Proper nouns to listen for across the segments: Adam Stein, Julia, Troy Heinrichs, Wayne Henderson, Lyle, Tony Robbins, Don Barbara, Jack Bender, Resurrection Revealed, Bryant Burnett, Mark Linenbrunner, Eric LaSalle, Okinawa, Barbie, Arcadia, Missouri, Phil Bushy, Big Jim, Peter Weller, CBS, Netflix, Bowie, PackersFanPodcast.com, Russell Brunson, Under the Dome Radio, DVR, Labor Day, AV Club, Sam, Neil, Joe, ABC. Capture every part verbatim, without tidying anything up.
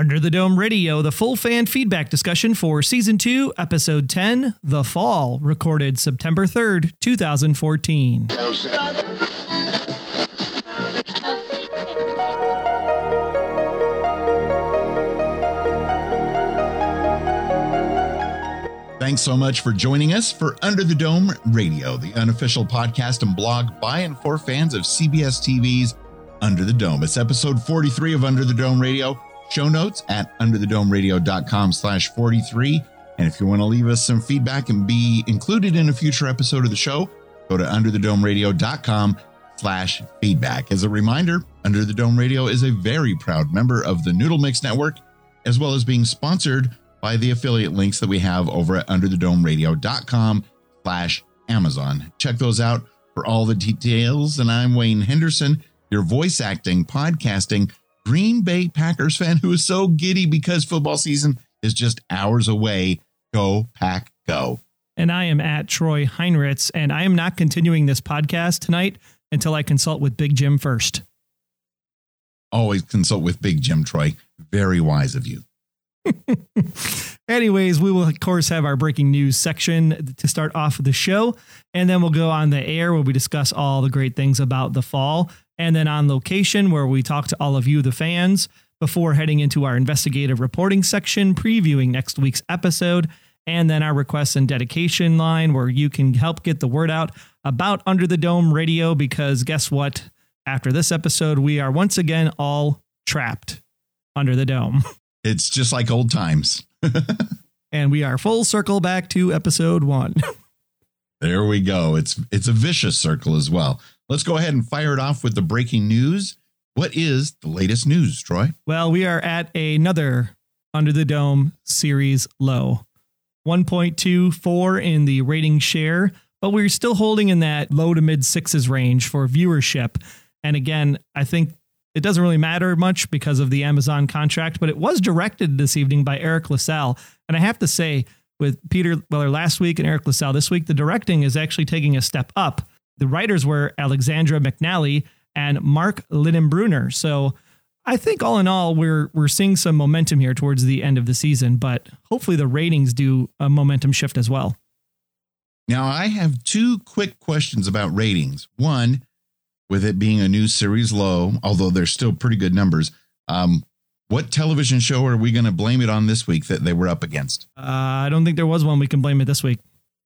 Under the Dome Radio, the full fan feedback discussion for Season two, Episode ten, The Fall, recorded September third, two thousand fourteen. Thanks so much for joining us for Under the Dome Radio, the unofficial podcast and blog by and for fans of C B S T V's Under the Dome. It's episode forty-three of Under the Dome Radio. Show notes at underthedomeradio dot com slash forty-three. And if you want to leave us some feedback and be included in a future episode of the show, go to underthedomeradio dot com slash feedback. As a reminder, Under the Dome Radio is a very proud member of the Noodle Mix Network, as well as being sponsored by the affiliate links that we have over at underthedomeradio dot com slash Amazon. Check those out for all the details. And I'm Wayne Henderson, your voice acting, podcasting, Green Bay Packers fan who is so giddy because football season is just hours away. Go Pack Go. And I am at Troy Heinrichs, and I am not continuing this podcast tonight until I consult with Big Jim first. Always consult with Big Jim, Troy. Very wise of you. Anyways, we will, of course, have our breaking news section to start off the show, and then we'll go on the air where we discuss all the great things about The Fall, and then On Location, where we talk to all of you, the fans, before heading into our investigative reporting section, previewing next week's episode, and then our requests and dedication line, where you can help get the word out about Under the Dome Radio, because guess what? After this episode, we are once again all trapped under the dome. It's just like old times. And we are full circle back to episode one. There we go. It's it's a vicious circle as well. Let's go ahead and fire it off with the breaking news. What is the latest news, Troy? Well, we are at another Under the Dome series low. one point two four in the rating share, but we're still holding in that low to mid sixes range for viewership. And again, I think it doesn't really matter much because of the Amazon contract, but it was directed this evening by Eric LaSalle. And I have to say, with Peter Weller last week and Eric LaSalle this week, the directing is actually taking a step up. The writers were Alexandra McNally and Mark Linenbrunner. So I think all in all, we're we're seeing some momentum here towards the end of the season, but hopefully the ratings do a momentum shift as well. Now, I have two quick questions about ratings. One, with it being a new series low, although they're still pretty good numbers, um, what television show are we going to blame it on this week that they were up against? Uh, I don't think there was one we can blame it this week.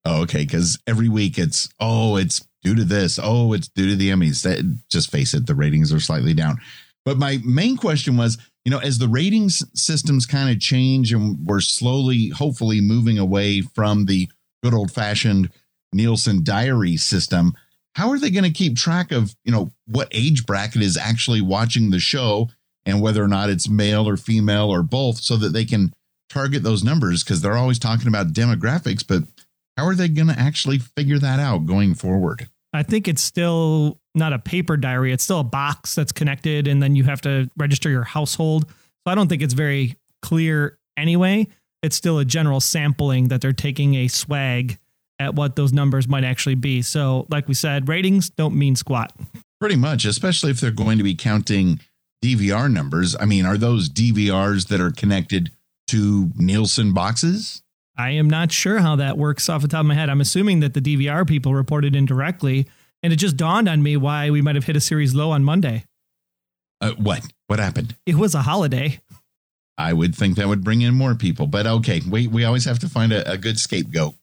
Oh, okay, because every week it's, oh, it's due to this. Oh, it's due to the Emmys. That, just face it, the ratings are slightly down. But my main question was, you know, as the ratings systems kind of change and we're slowly, hopefully moving away from the good old fashioned Nielsen diary system, how are they going to keep track of, you know, what age bracket is actually watching the show and whether or not it's male or female or both, so that they can target those numbers? Because they're always talking about demographics, but how are they going to actually figure that out going forward? I think it's still not a paper diary. It's still a box that's connected, and then you have to register your household. So I don't think it's very clear anyway. It's still a general sampling that they're taking a swag at what those numbers might actually be. So like we said, ratings don't mean squat. Pretty much, especially if they're going to be counting D V R numbers. I mean, are those D V Rs that are connected to Nielsen boxes? I am not sure how that works off the top of my head. I'm assuming that the D V R people reported indirectly, and it just dawned on me why we might have hit a series low on Monday. Uh, what? What happened? It was a holiday. I would think that would bring in more people, but okay, we we always have to find a, a good scapegoat.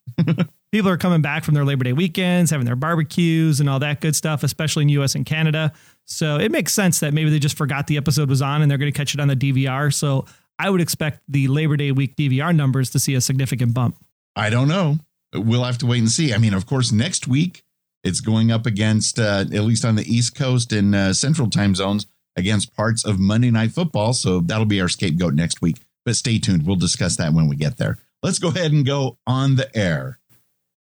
People are coming back from their Labor Day weekends, having their barbecues and all that good stuff, especially in U S and Canada. So it makes sense that maybe they just forgot the episode was on and they're going to catch it on the D V R. So I would expect the Labor Day week D V R numbers to see a significant bump. I don't know. We'll have to wait and see. I mean, of course, next week it's going up against, uh, at least on the East Coast and uh, Central time zones, against parts of Monday Night Football. So that'll be our scapegoat next week. But stay tuned. We'll discuss that when we get there. Let's go ahead and go on the air.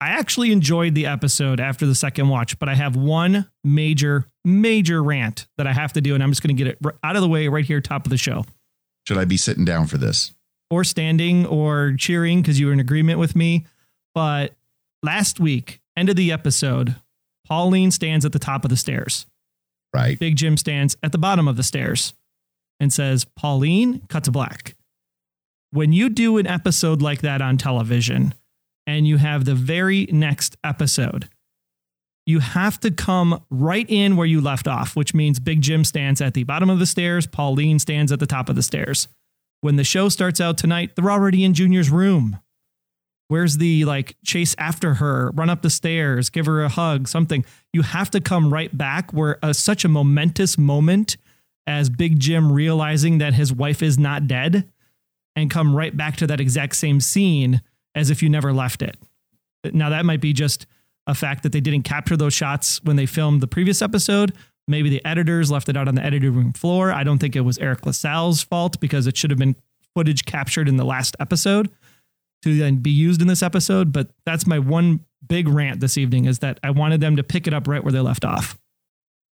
I actually enjoyed the episode after the second watch, but I have one major, major rant that I have to do, and I'm just going to get it out of the way right here, top of the show. Should I be sitting down for this? Or standing or cheering because you were in agreement with me. But last week, end of the episode, Pauline stands at the top of the stairs. Right. Big Jim stands at the bottom of the stairs and says, "Pauline, cut to black." when you do an episode like that on television and you have the very next episode, you have to come right in where you left off, which means Big Jim stands at the bottom of the stairs. Pauline stands at the top of the stairs. When the show starts out tonight, they're already in Junior's room. Where's the like chase after her, run up the stairs, give her a hug, something? You have to come right back where uh, such a momentous moment as Big Jim realizing that his wife is not dead, and come right back to that exact same scene as if you never left it. Now, that might be just a fact that they didn't capture those shots when they filmed the previous episode. Maybe the editors left it out on the editing room floor. I don't think it was Eric LaSalle's fault, because it should have been footage captured in the last episode to then be used in this episode. But that's my one big rant this evening, is that I wanted them to pick it up right where they left off.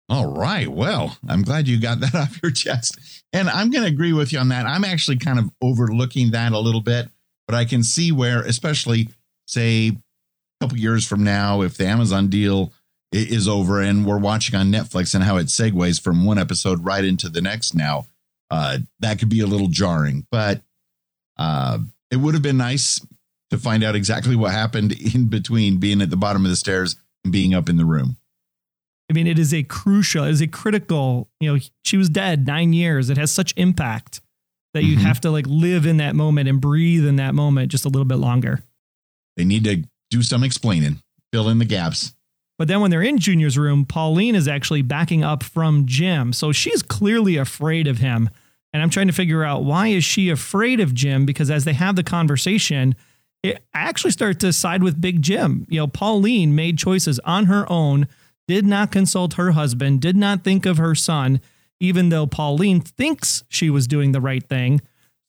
All right. Well, I'm glad you got that off your chest, and I'm going to agree with you on that. I'm actually kind of overlooking that a little bit, but I can see where, especially say a couple years from now, if the Amazon deal is over and we're watching on Netflix and how it segues from one episode right into the next now, uh, that could be a little jarring, but uh, it would have been nice to find out exactly what happened in between being at the bottom of the stairs and being up in the room. I mean, it is a crucial, it is a critical, you know, she was dead nine years. It has such impact that you mm-hmm. have to like live in that moment and breathe in that moment just a little bit longer. They need to do some explaining, fill in the gaps. But then when they're in Junior's room, Pauline is actually backing up from Jim. So she's clearly afraid of him. And I'm trying to figure out, why is she afraid of Jim? Because as they have the conversation, it, I actually start to side with Big Jim. You know, Pauline made choices on her own, did not consult her husband, did not think of her son, even though Pauline thinks she was doing the right thing.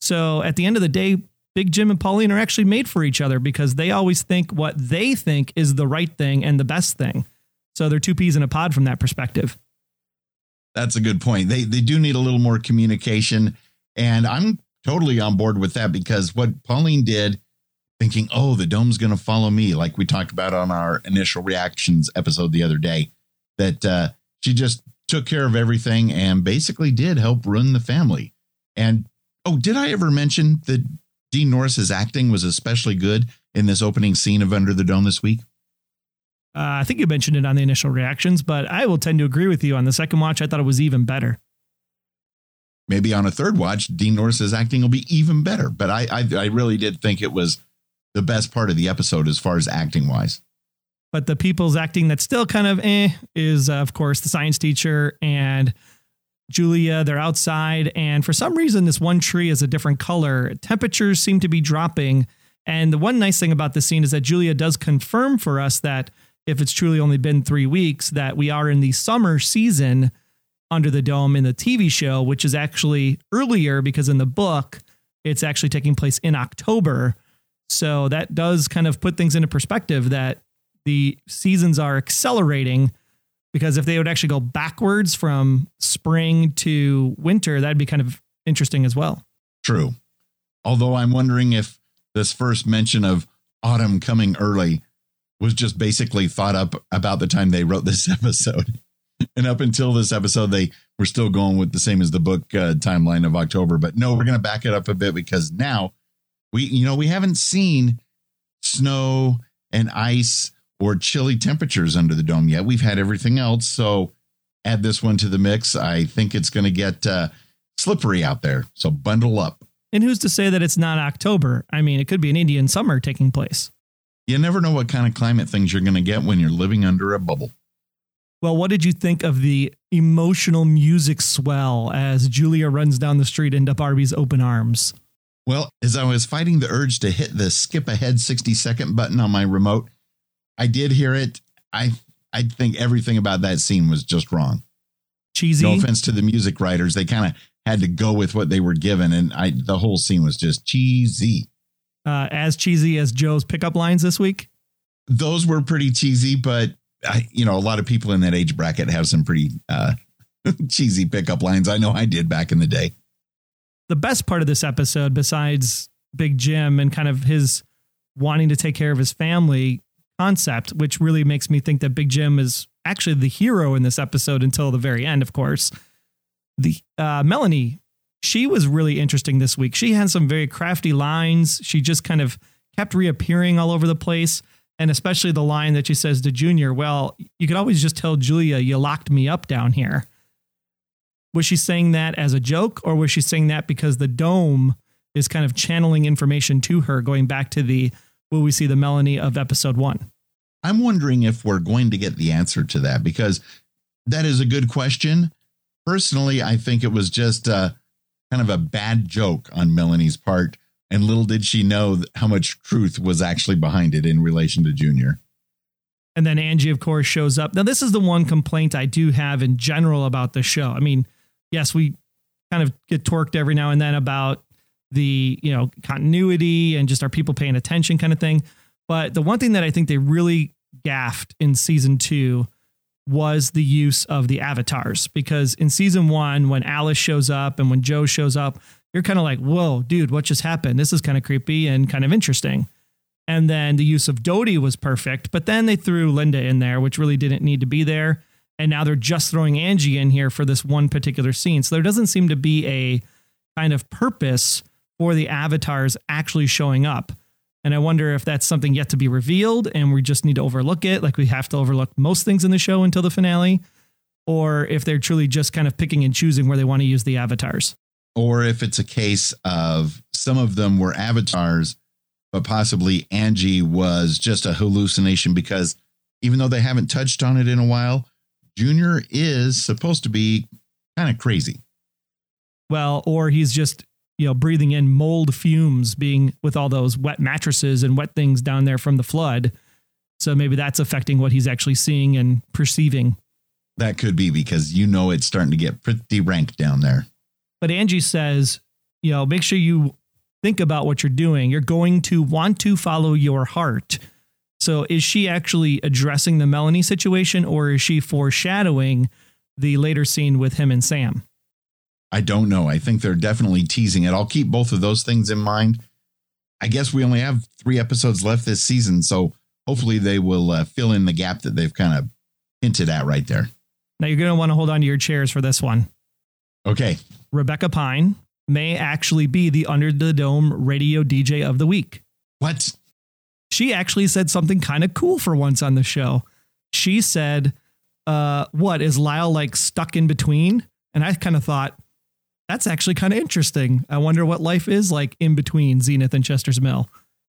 So at the end of the day, Big Jim and Pauline are actually made for each other, because they always think what they think is the right thing and the best thing. So they're two peas in a pod from that perspective. That's a good point. They they do need a little more communication, and I'm totally on board with that, because what Pauline did, thinking, oh, the dome's going to follow me, like we talked about on our initial reactions episode the other day, that uh, she just took care of everything and basically did help run the family. And, oh, did I ever mention that Dean Norris's acting was especially good in this opening scene of Under the Dome this week? Uh, I think you mentioned it on the initial reactions, but I will tend to agree with you. On the second watch, I thought it was even better. Maybe on a third watch, Dean Norris's acting will be even better. But I, I, I really did think it was the best part of the episode as far as acting wise. But the people's acting that's still kind of eh is, uh, of course, the science teacher and Julia. They're outside, and for some reason, this one tree is a different color. Temperatures seem to be dropping. And the one nice thing about this scene is that Julia does confirm for us that if it's truly only been three weeks, that we are in the summer season Under the Dome in the T V show, which is actually earlier, because in the book, it's actually taking place in October. So that does kind of put things into perspective, that the seasons are accelerating, because if they would actually go backwards from spring to winter, that'd be kind of interesting as well. True. Although I'm wondering if this first mention of autumn coming early was just basically thought up about the time they wrote this episode. And up until this episode, they were still going with the same as the book uh, timeline of October. But no, we're going to back it up a bit, because now We, you know, we haven't seen snow and ice or chilly temperatures under the dome yet. We've had everything else. So add this one to the mix. I think it's going to get uh, slippery out there. So bundle up. And who's to say that it's not October? I mean, it could be an Indian summer taking place. You never know what kind of climate things you're going to get when you're living under a bubble. Well, what did you think of the emotional music swell as Julia runs down the street into Barbie's open arms? Well, as I was fighting the urge to hit the skip ahead sixty second button on my remote, I did hear it. I I think everything about that scene was just wrong. Cheesy. No offense to the music writers. They kind of had to go with what they were given. And I the whole scene was just cheesy. Uh, as cheesy as Joe's pickup lines this week. Those were pretty cheesy, but, I, you know, a lot of people in that age bracket have some pretty uh, cheesy pickup lines. I know I did back in the day. The best part of this episode, besides Big Jim and kind of his wanting to take care of his family concept, which really makes me think that Big Jim is actually the hero in this episode until the very end, of course, the uh, Melanie she was really interesting this week. She had some very crafty lines. She just kind of kept reappearing all over the place. And especially the line that she says to Junior, well, you could always just tell Julia you locked me up down here. Was she saying that as a joke, or was she saying that because the dome is kind of channeling information to her, going back to the, will we see the Melanie of episode one? I'm wondering if we're going to get the answer to that, because that is a good question. Personally, I think it was just a, kind of a bad joke on Melanie's part. And little did she know how much truth was actually behind it in relation to Junior. And then Angie, of course, shows up. Now, this is the one complaint I do have in general about the show. I mean, yes, we kind of get torqued every now and then about the, you know, continuity and just are people paying attention kind of thing. But the one thing that I think they really gaffed in season two was the use of the avatars, because in season one, when Alice shows up and when Joe shows up, you're kind of like, whoa, dude, what just happened? This is kind of creepy and kind of interesting. And then the use of Dodie was perfect, but then they threw Linda in there, which really didn't need to be there. And now they're just throwing Angie in here for this one particular scene. So there doesn't seem to be a kind of purpose for the avatars actually showing up. And I wonder if that's something yet to be revealed and we just need to overlook it, like we have to overlook most things in the show until the finale, or if they're truly just kind of picking and choosing where they want to use the avatars. Or if it's a case of some of them were avatars, but possibly Angie was just a hallucination, because even though they haven't touched on it in a while, Junior is supposed to be kind of crazy. Well, or he's just, you know, breathing in mold fumes, being with all those wet mattresses and wet things down there from the flood. So maybe that's affecting what he's actually seeing and perceiving. That could be, because, you know, it's starting to get pretty rank down there. But Angie says, you know, make sure you think about what you're doing. You're going to want to follow your heart. So is she actually addressing the Melanie situation, or is she foreshadowing the later scene with him and Sam? I don't know. I think they're definitely teasing it. I'll keep both of those things in mind. I guess we only have three episodes left this season, so hopefully they will uh, fill in the gap that they've kind of hinted at right there. Now you're going to want to hold on to your chairs for this one. Okay. Rebecca Pine may actually be the Under the Dome radio D J of the week. What? She actually said something kind of cool for once on the show. She said, uh, what is Lyle like stuck in between? And I kind of thought, that's actually kind of interesting. I wonder what life is like in between Zenith and Chester's Mill,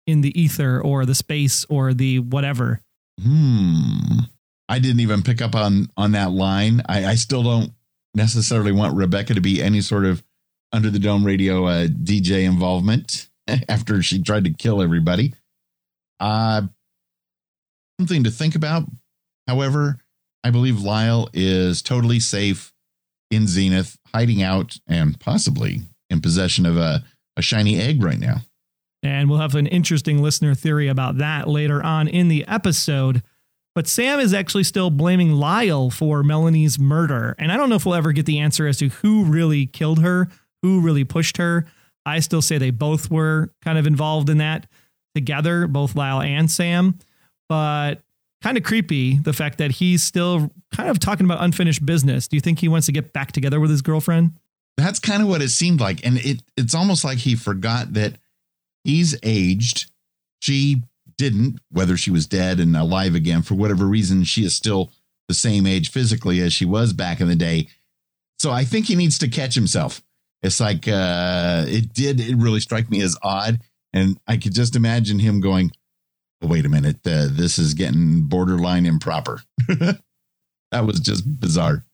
in the ether or the space or the whatever. Hmm. I didn't even pick up on, on that line. I, I still don't necessarily want Rebecca to be any sort of Under the Dome radio uh, D J involvement after she tried to kill everybody. Uh, something to think about. However, I believe Lyle is totally safe in Zenith, hiding out and possibly in possession of a, a shiny egg right now. And we'll have an interesting listener theory about that later on in the episode. But Sam is actually still blaming Lyle for Melanie's murder. And I don't know if we'll ever get the answer as to who really killed her, who really pushed her. I still say they both were kind of involved in that together, both Lyle and Sam. But kind of creepy, the fact that he's still kind of talking about unfinished business. Do you think he wants to get back together with his girlfriend? That's kind of what it seemed like. And it it's almost like he forgot that he's aged. She didn't, whether she was dead and alive again, for whatever reason, she is still the same age physically as she was back in the day. So I think he needs to catch himself. It's like uh, it did. It really struck me as odd. And I could just imagine him going, wait a minute, uh, this is getting borderline improper. That was just bizarre.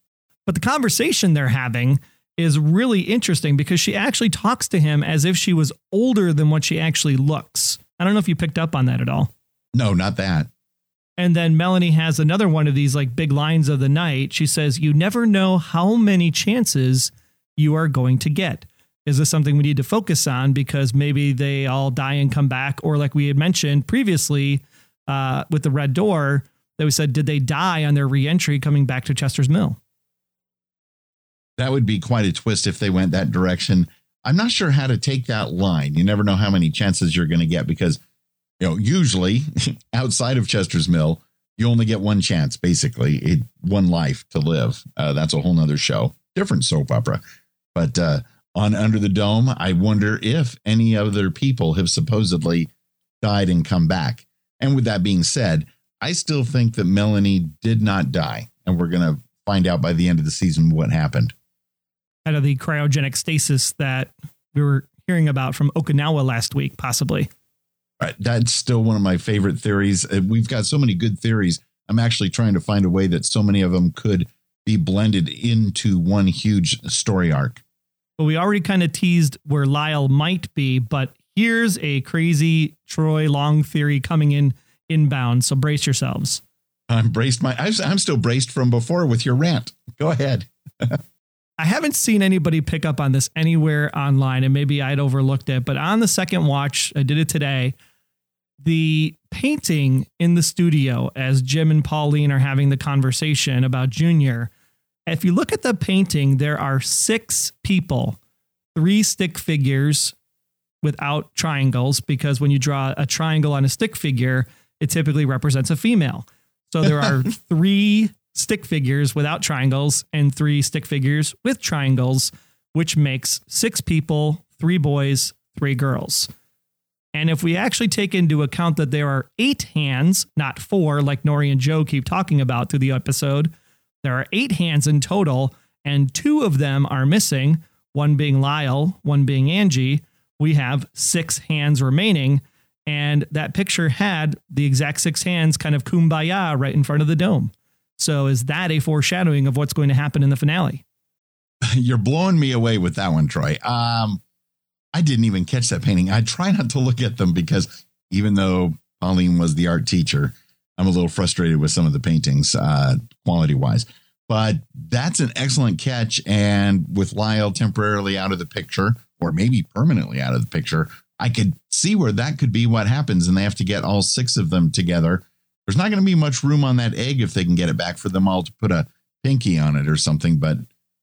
But the conversation they're having is really interesting, because she actually talks to him as if she was older than what she actually looks. I don't know if you picked up on that at all. No, not that. And then Melanie has another one of these like big lines of the night. She says, you never know how many chances you are going to get. Is this something we need to focus on, because maybe they all die and come back? Or like we had mentioned previously uh, with the Red Door, that we said, did they die on their reentry coming back to Chester's Mill? That would be quite a twist if they went that direction. I'm not sure how to take that line. You never know how many chances you're going to get, because, you know, usually outside of Chester's Mill, you only get one chance, basically it, one life to live. Uh, that's a whole nother show, different soap opera, but uh on Under the Dome. I wonder if any other people have supposedly died and come back. And with that being said, I still think that Melanie did not die. And we're going to find out by the end of the season what happened. Out of the cryogenic stasis that we were hearing about from Okinawa last week, possibly. Right, that's still one of my favorite theories. We've got so many good theories. I'm actually trying to find a way that so many of them could be blended into one huge story arc. Well, we already kind of teased where Lyle might be, but here's a crazy Troy Long theory coming in inbound. So brace yourselves. I'm braced. My I'm still braced from before with your rant. Go ahead. I haven't seen anybody pick up on this anywhere online, and maybe I'd overlooked it, but on the second watch, I did it today. The painting in the studio as Jim and Pauline are having the conversation about Junior. If you look at the painting, there are six people, three stick figures without triangles, because when you draw a triangle on a stick figure, it typically represents a female. So there are three stick figures without triangles and three stick figures with triangles, which makes six people, three boys, three girls. And if we actually take into account that there are eight hands, not four, like Nori and Joe keep talking about through the episode, there are eight hands in total, and two of them are missing, one being Lyle, one being Angie. We have six hands remaining, and that picture had the exact six hands kind of kumbaya right in front of the dome. So is that a foreshadowing of what's going to happen in the finale? You're blowing me away with that one, Troy. Um I didn't even catch that painting. I try not to look at them because even though Pauline was the art teacher, I'm a little frustrated with some of the paintings uh, quality wise, but that's an excellent catch. And with Lyle temporarily out of the picture, or maybe permanently out of the picture, I could see where that could be what happens. And they have to get all six of them together. There's not going to be much room on that egg if they can get it back for them all to put a pinky on it or something. But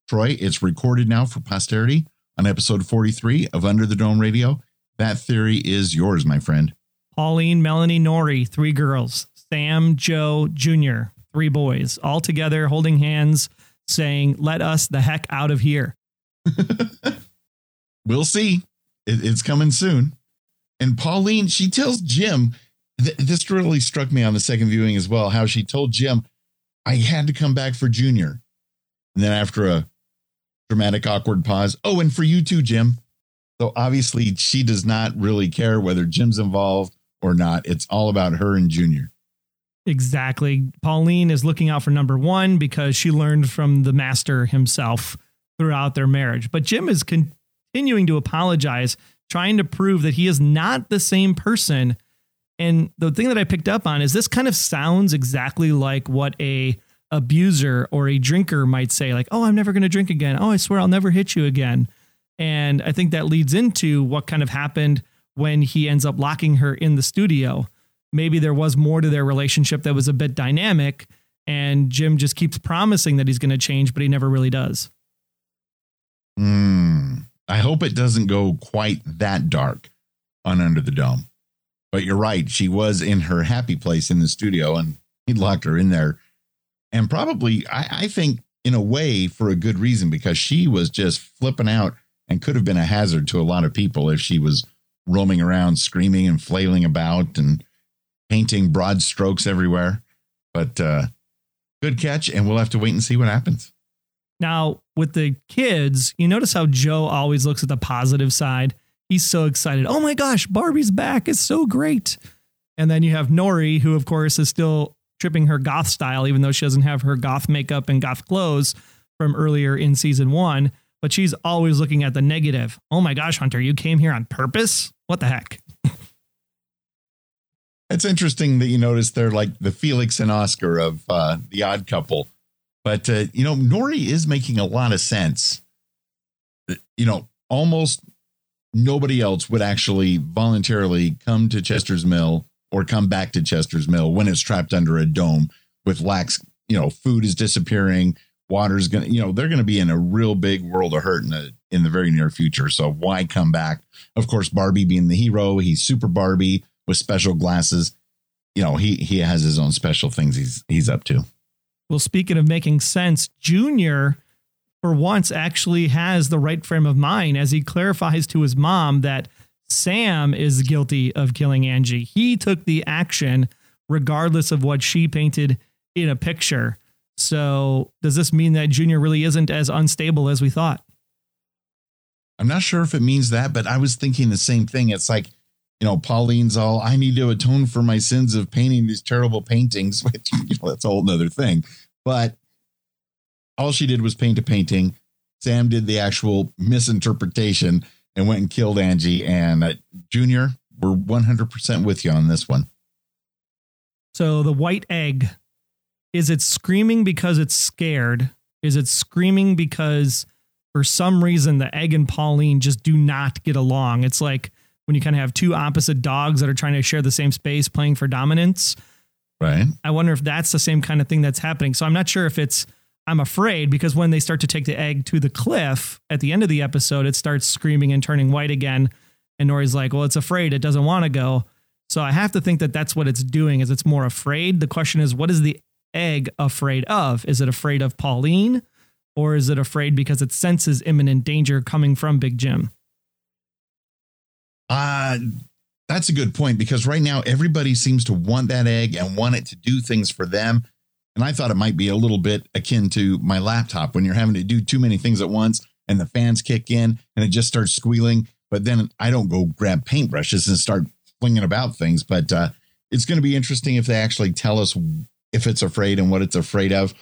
Troy, it's recorded now for posterity. On episode forty-three of Under the Dome Radio, that theory is yours, my friend. Pauline, Melanie, Nori, three girls. Sam, Joe, Junior, three boys. All together, holding hands, saying, let us the heck out of here. We'll see. It, it's coming soon. And Pauline, she tells Jim, th- this really struck me on the second viewing as well, how she told Jim, I had to come back for Junior. And then after a dramatic, awkward pause. Oh, and for you too, Jim. So obviously she does not really care whether Jim's involved or not. It's all about her and Junior. Exactly. Pauline is looking out for number one because she learned from the master himself throughout their marriage. But Jim is continuing to apologize, trying to prove that he is not the same person. And the thing that I picked up on is this kind of sounds exactly like what a abuser or a drinker might say, like, oh, I'm never going to drink again. Oh, I swear I'll never hit you again. And I think that leads into what kind of happened when he ends up locking her in the studio. Maybe there was more to their relationship that was a bit dynamic, and Jim just keeps promising that he's going to change, but he never really does. Mm, I hope it doesn't go quite that dark on Under the Dome, but you're right. She was in her happy place in the studio and he locked her in there. And probably, I, I think, in a way, for a good reason, because she was just flipping out and could have been a hazard to a lot of people if she was roaming around, screaming and flailing about and painting broad strokes everywhere. But uh, good catch. And we'll have to wait and see what happens. Now, with the kids, you notice how Joe always looks at the positive side. He's so excited. Oh, my gosh, Barbie's back. It's so great. And then you have Nori, who, of course, is still tripping her goth style, even though she doesn't have her goth makeup and goth clothes from earlier in season one, but she's always looking at the negative. Oh my gosh, Hunter, you came here on purpose? What the heck? It's interesting that you notice they're like the Felix and Oscar of uh, the Odd Couple, but uh, you know, Nori is making a lot of sense. You know, almost nobody else would actually voluntarily come to Chester's Mill or come back to Chester's Mill when it's trapped under a dome with lax, you know, food is disappearing. Water's going to, you know, they're going to be in a real big world of hurt in the, in the very near future. So why come back? Of course, Barbie being the hero, he's super Barbie with special glasses. You know, he, he has his own special things he's, he's up to. Well, speaking of making sense, Junior for once actually has the right frame of mind as he clarifies to his mom that Sam is guilty of killing Angie. He took the action regardless of what she painted in a picture. So does this mean that Junior really isn't as unstable as we thought? I'm not sure if it means that, but I was thinking the same thing. It's like, you know, Pauline's all, I need to atone for my sins of painting these terrible paintings, which, you know, that's a whole nother thing. But all she did was paint a painting. Sam did the actual misinterpretation and went and killed Angie. And uh, Junior, we're one hundred percent with you on this one. So the white egg, is it screaming because it's scared? Is it screaming because for some reason the egg and Pauline just do not get along? It's like when you kind of have two opposite dogs that are trying to share the same space playing for dominance. Right. I wonder if that's the same kind of thing that's happening. So I'm not sure if it's, I'm afraid, because when they start to take the egg to the cliff at the end of the episode, it starts screaming and turning white again. And Nori's like, well, it's afraid. It doesn't want to go. So I have to think that that's what it's doing, is it's more afraid. The question is, what is the egg afraid of? Is it afraid of Pauline, or is it afraid because it senses imminent danger coming from Big Jim? Uh, that's a good point, because right now everybody seems to want that egg and want it to do things for them. And I thought it might be a little bit akin to my laptop when you're having to do too many things at once and the fans kick in and it just starts squealing. But then I don't go grab paintbrushes and start flinging about things. But uh, it's going to be interesting if they actually tell us if it's afraid and what it's afraid of.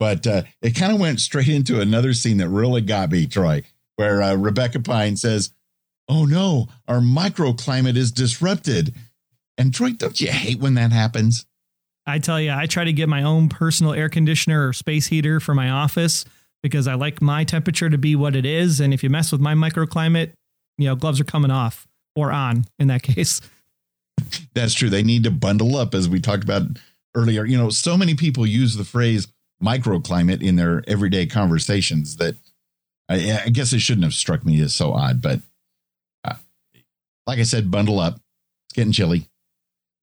But uh, it kind of went straight into another scene that really got me, Troy, where uh, Rebecca Pine says, oh, no, our microclimate is disrupted. And Troy, don't you hate when that happens? I tell you, I try to get my own personal air conditioner or space heater for my office because I like my temperature to be what it is. And if you mess with my microclimate, you know, gloves are coming off or on in that case. That's true. They need to bundle up, as we talked about earlier. You know, so many people use the phrase microclimate in their everyday conversations that I, I guess it shouldn't have struck me as so odd. But uh, like I said, bundle up. It's getting chilly.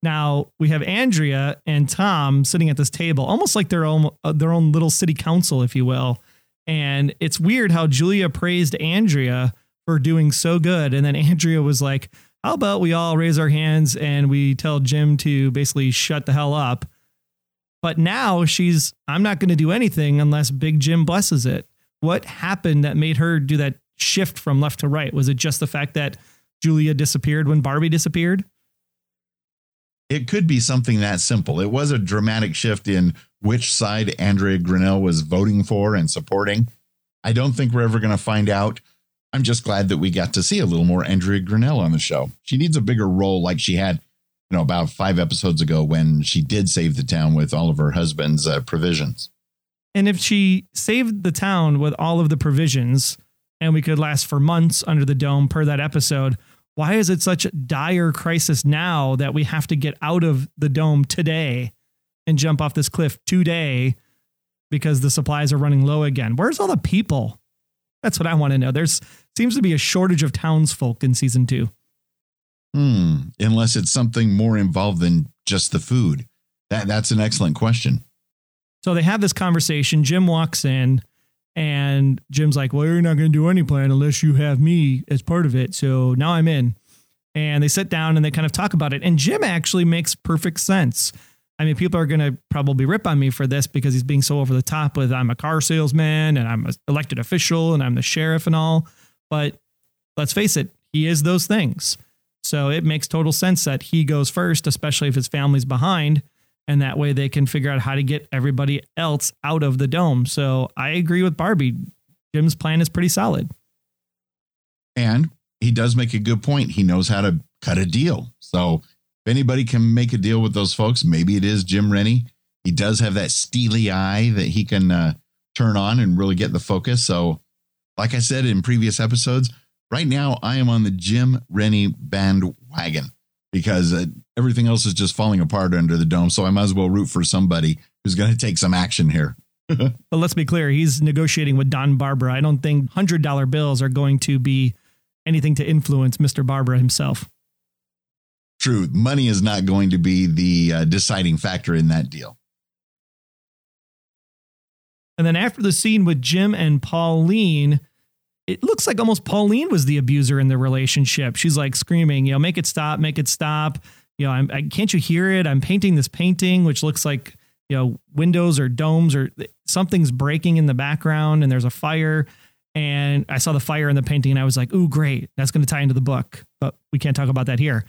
Now we have Andrea and Tom sitting at this table, almost like their own uh, their own little city council, if you will. And it's weird how Julia praised Andrea for doing so good. And then Andrea was like, how about we all raise our hands and we tell Jim to basically shut the hell up. But now she's, I'm not going to do anything unless Big Jim blesses it. What happened that made her do that shift from left to right? Was it just the fact that Julia disappeared when Barbie disappeared? It could be something that simple. It was a dramatic shift in which side Andrea Grinnell was voting for and supporting. I don't think we're ever going to find out. I'm just glad that we got to see a little more Andrea Grinnell on the show. She needs a bigger role like she had, you know, about five episodes ago when she did save the town with all of her husband's uh, provisions. And if she saved the town with all of the provisions, and we could last for months under the dome per that episode, why is it such a dire crisis now that we have to get out of the dome today and jump off this cliff today because the supplies are running low again? Where's all the people? That's what I want to know. There's seems to be a shortage of townsfolk in season two. Hmm. Unless it's something more involved than just the food. That that's an excellent question. So they have this conversation. Jim walks in. And Jim's like, well, you're not going to do any plan unless you have me as part of it. So now I'm in. And they sit down and they kind of talk about it. And Jim actually makes perfect sense. I mean, people are going to probably rip on me for this because he's being so over the top with I'm a car salesman and I'm an elected official and I'm the sheriff and all. But let's face it, he is those things. So it makes total sense that he goes first, especially if his family's behind. And that way they can figure out how to get everybody else out of the dome. So I agree with Barbie. Jim's plan is pretty solid. And he does make a good point. He knows how to cut a deal. So if anybody can make a deal with those folks, maybe it is Jim Rennie. He does have that steely eye that he can uh, turn on and really get the focus. So like I said, in previous episodes, right now, I am on the Jim Rennie bandwagon. Because uh, everything else is just falling apart under the dome. So I might as well root for somebody who's going to take some action here. But let's be clear. He's negotiating with Don Barbara. I don't think one hundred dollar bills are going to be anything to influence Mister Barbara himself. True. Money is not going to be the uh, deciding factor in that deal. And then after the scene with Jim and Pauline, it looks like almost Pauline was the abuser in the relationship. She's like screaming, you know, make it stop, make it stop. You know, I'm, I can't you hear it? I'm painting this painting, which looks like, you know, windows or domes or something's breaking in the background and there's a fire. And I saw the fire in the painting and I was like, ooh, great. That's going to tie into the book, but we can't talk about that here.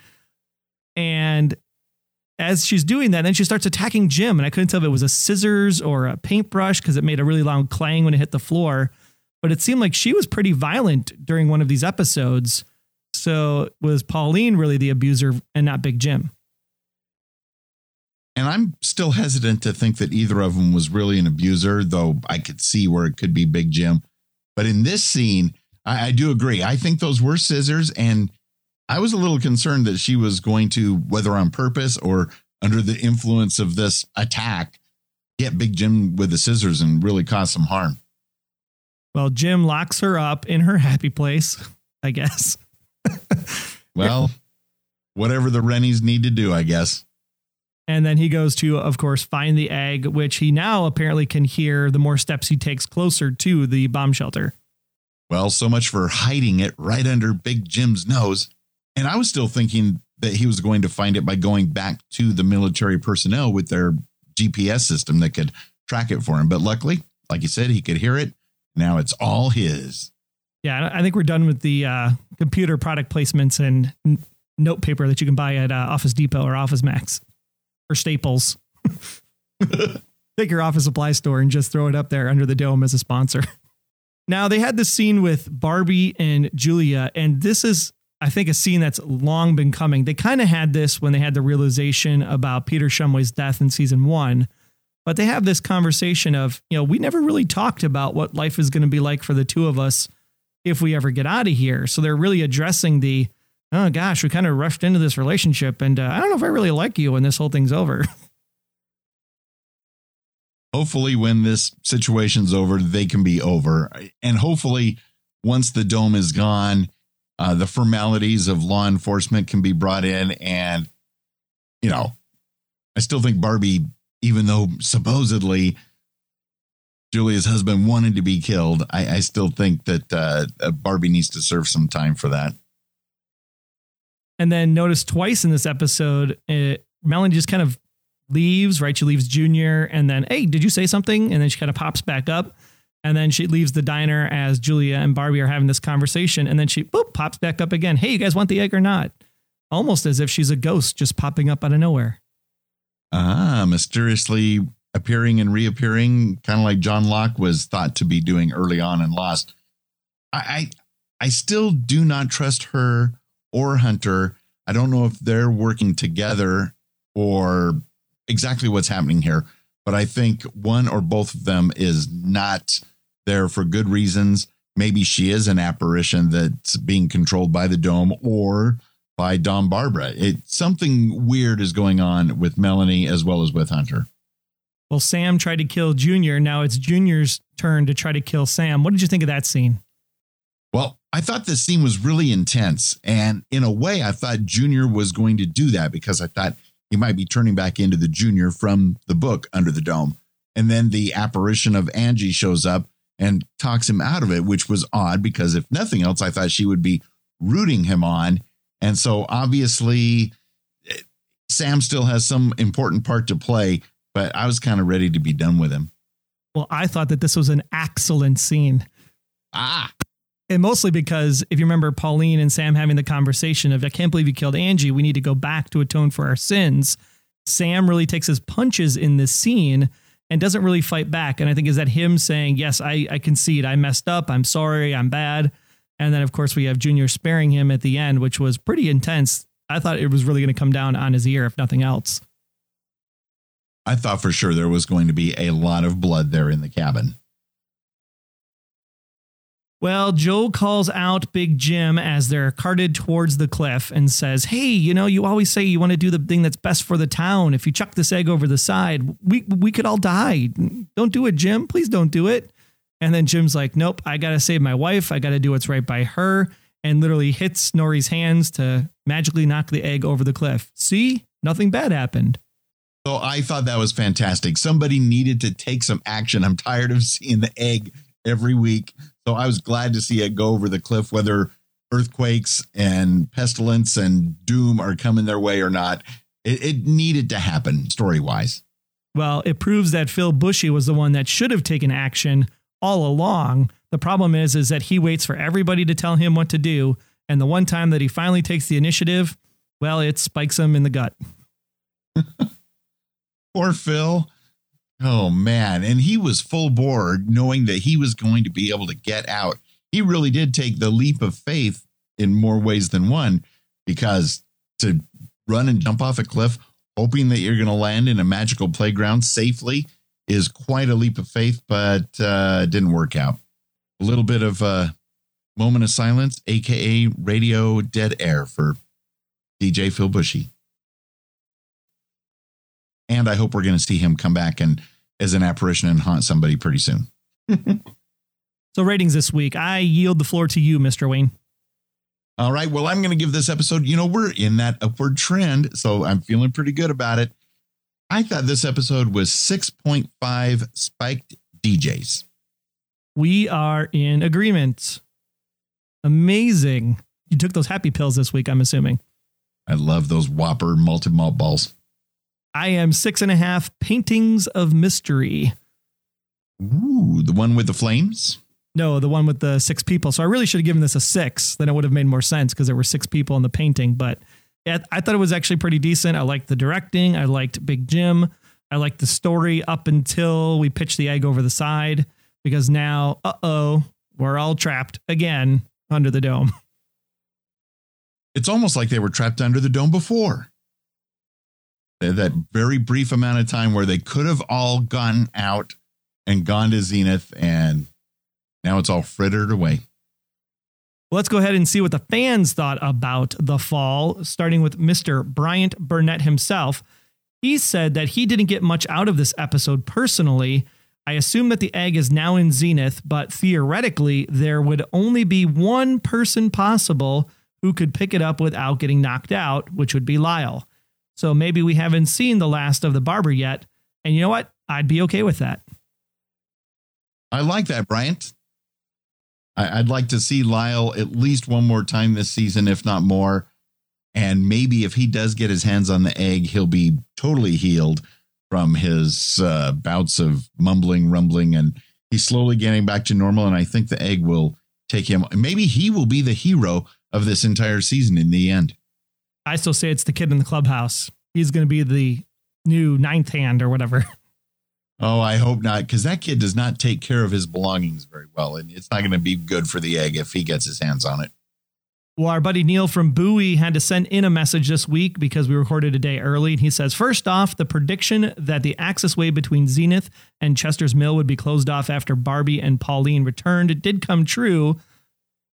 And as she's doing that, then she starts attacking Jim. And I couldn't tell if it was a scissors or a paintbrush because it made a really loud clang when it hit the floor. But it seemed like she was pretty violent during one of these episodes. So was Pauline really the abuser and not Big Jim? And I'm still hesitant to think that either of them was really an abuser, though I could see where it could be Big Jim. But in this scene, I, I do agree. I think those were scissors. And I was a little concerned that she was going to, whether on purpose or under the influence of this attack, get Big Jim with the scissors and really cause some harm. Well, Jim locks her up in her happy place, I guess. Well, whatever the Rennies need to do, I guess. And then he goes to, of course, find the egg, which he now apparently can hear the more steps he takes closer to the bomb shelter. Well, so much for hiding it right under Big Jim's nose. And I was still thinking that he was going to find it by going back to the military personnel with their G P S system that could track it for him. But luckily, like you said, he could hear it. Now it's all his. Yeah, I think we're done with the uh, computer product placements and n- note paper that you can buy at uh, Office Depot or Office Max or Staples. Take your office supply store and just throw it up there under the dome as a sponsor. Now, they had this scene with Barbie and Julia, and this is, I think, a scene that's long been coming. They kind of had this when they had the realization about Peter Shumway's death in season one. But they have this conversation of, you know, we never really talked about what life is going to be like for the two of us if we ever get out of here. So they're really addressing the, oh, gosh, we kind of rushed into this relationship. And uh, I don't know if I really like you when this whole thing's over. Hopefully when this situation's over, they can be over. And hopefully once the dome is gone, uh, the formalities of law enforcement can be brought in. And, you know, I still think Barbie, even though supposedly Julia's husband wanted to be killed, I, I still think that uh, Barbie needs to serve some time for that. And then notice twice in this episode, it, Melanie just kind of leaves, right? She leaves Junior and then, hey, did you say something? And then she kind of pops back up and then she leaves the diner as Julia and Barbie are having this conversation. And then she boop, pops back up again. Hey, you guys want the egg or not? Almost as if she's a ghost just popping up out of nowhere. Ah, mysteriously appearing and reappearing, kind of like John Locke was thought to be doing early on in Lost. I, I I still do not trust her or Hunter. I don't know if they're working together or exactly what's happening here, but I think one or both of them is not there for good reasons. Maybe she is an apparition that's being controlled by the dome or by Don Barbara. It, something weird is going on with Melanie as well as with Hunter. Well, Sam tried to kill Junior. Now it's Junior's turn to try to kill Sam. What did you think of that scene? Well, I thought this scene was really intense. And in a way, I thought Junior was going to do that because I thought he might be turning back into the Junior from the book Under the Dome. And then the apparition of Angie shows up and talks him out of it, which was odd because if nothing else, I thought she would be rooting him on. And so obviously Sam still has some important part to play, but I was kind of ready to be done with him. Well, I thought that this was an excellent scene. Ah. And mostly because if you remember Pauline and Sam having the conversation of, I can't believe you killed Angie. We need to go back to atone for our sins. Sam really takes his punches in this scene and doesn't really fight back. And I think is that him saying, yes, I, I concede. I messed up. I'm sorry. I'm bad. And then, of course, we have Junior sparing him at the end, which was pretty intense. I thought it was really going to come down on his ear, if nothing else. I thought for sure there was going to be a lot of blood there in the cabin. Well, Joe calls out Big Jim as they're carted towards the cliff and says, hey, you know, you always say you want to do the thing that's best for the town. If you chuck this egg over the side, we we could all die. Don't do it, Jim. Please don't do it. And then Jim's like, nope, I got to save my wife. I got to do what's right by her. And literally hits Nori's hands to magically knock the egg over the cliff. See, nothing bad happened. So I thought that was fantastic. Somebody needed to take some action. I'm tired of seeing the egg every week. So I was glad to see it go over the cliff, whether earthquakes and pestilence and doom are coming their way or not. It, it needed to happen story wise. Well, it proves that Phil Bushy was the one that should have taken action all along. The problem is, is that he waits for everybody to tell him what to do. And the one time that he finally takes the initiative, well, it spikes him in the gut. Poor Phil. Oh, man. And he was full board knowing that he was going to be able to get out. He really did take the leap of faith in more ways than one, because to run and jump off a cliff, hoping that you're going to land in a magical playground safely is quite a leap of faith, but uh, it didn't work out. A little bit of a moment of silence, a k a radio dead air for D J Phil Bushy. And I hope we're going to see him come back and as an apparition and haunt somebody pretty soon. So ratings this week, I yield the floor to you, Mister Wayne. All right. Well, I'm going to give this episode, you know, we're in that upward trend, so I'm feeling pretty good about it. I thought this episode was six point five spiked D Js. We are in agreement. Amazing. You took those happy pills this week, I'm assuming. I love those Whopper multi-malt balls. I am six and a half paintings of mystery. Ooh, the one with the flames? No, the one with the six people. So I really should have given this a six. Then it would have made more sense because there were six people in the painting. But I thought it was actually pretty decent. I liked the directing. I liked Big Jim. I liked the story up until we pitched the egg over the side, because now, uh-oh, we're all trapped again under the dome. It's almost like they were trapped under the dome before. That very brief amount of time where they could have all gotten out and gone to Zenith, and now it's all frittered away. Well, let's go ahead and see what the fans thought about the fall, starting with Mister Bryant Burnett himself. He said that he didn't get much out of this episode personally. I assume that the egg is now in Zenith, but theoretically there would only be one person possible who could pick it up without getting knocked out, which would be Lyle. So maybe we haven't seen the last of the Barber yet. And you know what? I'd be okay with that. I like that, Bryant. I'd like to see Lyle at least one more time this season, if not more. And maybe if he does get his hands on the egg, he'll be totally healed from his uh, bouts of mumbling, rumbling, and he's slowly getting back to normal. And I think the egg will take him. Maybe he will be the hero of this entire season in the end. I still say it's the kid in the clubhouse. He's going to be the new ninth hand or whatever. Oh, I hope not, because that kid does not take care of his belongings very well, and it's not going to be good for the egg if he gets his hands on it. Well, our buddy Neil from Bowie had to send in a message this week because we recorded a day early, and he says, first off, the prediction that the accessway between Zenith and Chester's Mill would be closed off after Barbie and Pauline returned. It did come true.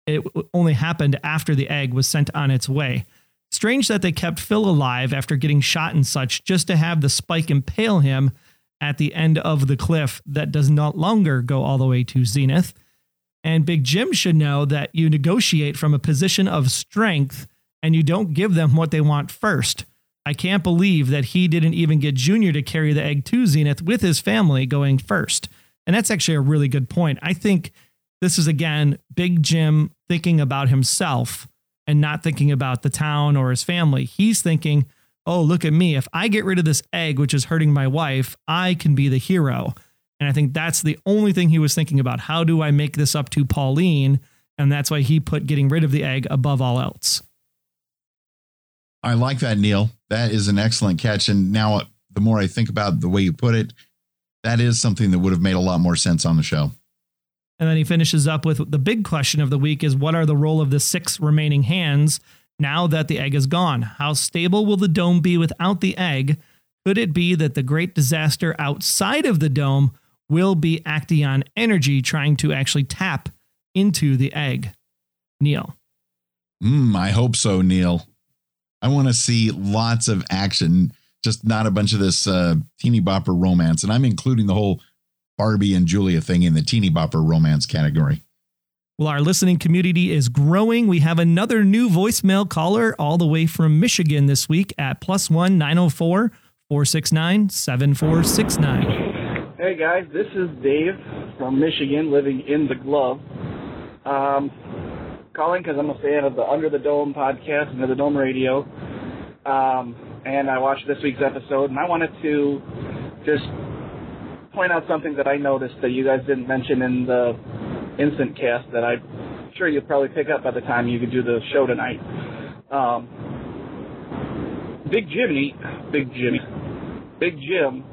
It only happened after the egg was sent on its way. Strange that they kept Phil alive after getting shot and such just to have the spike impale him at the end of the cliff that does not longer go all the way to Zenith. And Big Jim should know that you negotiate from a position of strength and you don't give them what they want first. I can't believe that he didn't even get Junior to carry the egg to Zenith with his family going first. And that's actually a really good point. I think this is, again, Big Jim thinking about himself and not thinking about the town or his family. He's thinking, oh, look at me. If I get rid of this egg, which is hurting my wife, I can be the hero. And I think that's the only thing he was thinking about. How do I make this up to Pauline? And that's why he put getting rid of the egg above all else. I like that, Neil. That is an excellent catch. And now the more I think about the way you put it, that is something that would have made a lot more sense on the show. And then he finishes up with the big question of the week is, what are the role of the six remaining hands? Now that the egg is gone, how stable will the dome be without the egg? Could it be that the great disaster outside of the dome will be acting on energy, trying to actually tap into the egg? Neil. Mm, I hope so, Neil. I want to see lots of action, just not a bunch of this uh, teeny bopper romance. And I'm including the whole Barbie and Julia thing in the teeny bopper romance category. Well, our listening community is growing. We have another new voicemail caller all the way from Michigan this week at plus one nine oh four four six nine, seven four six nine. Hey, guys. This is Dave from Michigan, living in the glove. Um, calling because I'm a fan of the Under the Dome podcast, Under the Dome Radio. Um, and I watched this week's episode, and I wanted to just point out something that I noticed that you guys didn't mention in the instant cast that I'm sure you'll probably pick up by the time you could do the show tonight. Um, Big Jimmy, Big Jimmy, Big Jim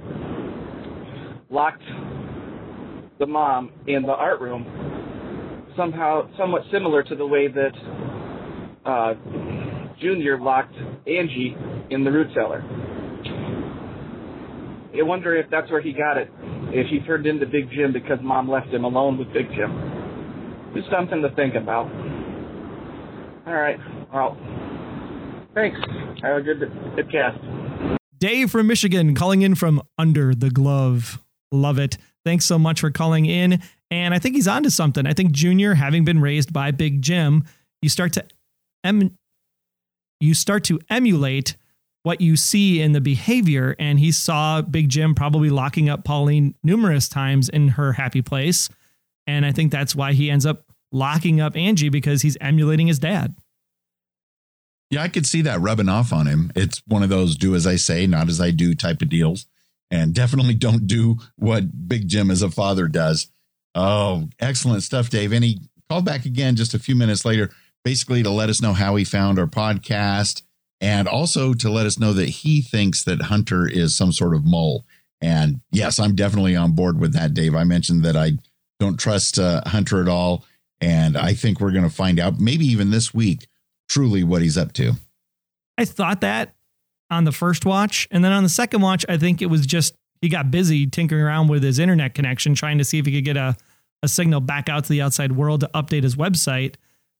locked the mom in the art room, somehow, somewhat similar to the way that uh, Junior locked Angie in the root cellar. I wonder if that's where he got it, if he turned into Big Jim because mom left him alone with Big Jim. Just something to think about. All right, well, thanks. Have a good, good cast. Dave from Michigan calling in from Under the Glove. Love it. Thanks so much for calling in. And I think he's onto something. I think Junior, having been raised by Big Jim, you start to em- you start to emulate what you see in the behavior. And he saw Big Jim probably locking up Pauline numerous times in her happy place. And I think that's why he ends up locking up Angie, because he's emulating his dad. Yeah, I could see that rubbing off on him. It's one of those do as I say, not as I do type of deals. And definitely don't do what Big Jim as a father does. Oh, excellent stuff, Dave. And he called back again just a few minutes later, basically to let us know how he found our podcast and also to let us know that he thinks that Hunter is some sort of mole. And yes, I'm definitely on board with that, Dave. I mentioned that I don't trust uh, Hunter at all. And I think we're going to find out maybe even this week truly what he's up to. I thought that on the first watch. And then on the second watch, I think it was just he got busy tinkering around with his internet connection, trying to see if he could get a, a signal back out to the outside world to update his website.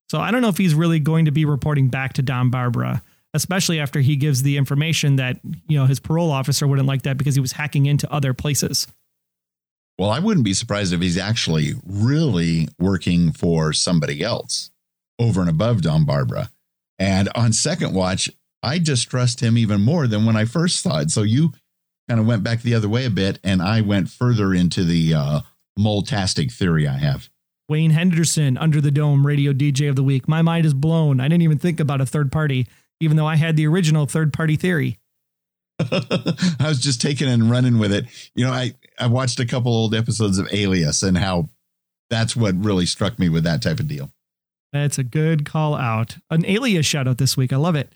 So I don't know if he's really going to be reporting back to Don Barbara, especially after he gives the information that, you know, his parole officer wouldn't like that because he was hacking into other places. Well, I wouldn't be surprised if he's actually really working for somebody else over and above Don Barbara. And on second watch, I distrust him even more than when I first saw it. So you kind of went back the other way a bit, and I went further into the uh, mole-tastic theory I have. Wayne Henderson, Under the Dome Radio D J of the Week. My mind is blown. I didn't even think about a third party, even though I had the original third-party theory. I was just taking and running with it. You know, I, I watched a couple old episodes of Alias and how that's what really struck me with that type of deal. That's a good call out. An Alias shout out this week. I love it.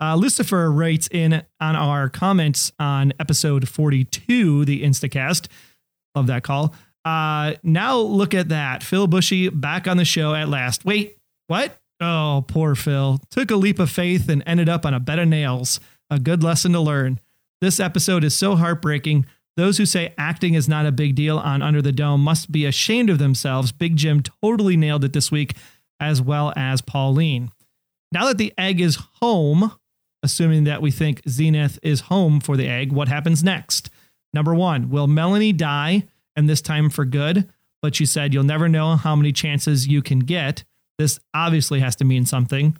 Uh, Lucifer writes in on our comments on episode forty-two, the Instacast. Love that call. Uh, now look at that. Phil Bushy back on the show at last. Wait, what? Oh, poor Phil. Took a leap of faith and ended up on a bed of nails. A good lesson to learn. This episode is so heartbreaking. Those who say acting is not a big deal on Under the Dome must be ashamed of themselves. Big Jim totally nailed it this week, as well as Pauline. Now that the egg is home, assuming that we think Zenith is home for the egg, what happens next? Number one, will Melanie die, and this time for good? But she said you'll never know how many chances you can get. This obviously has to mean something.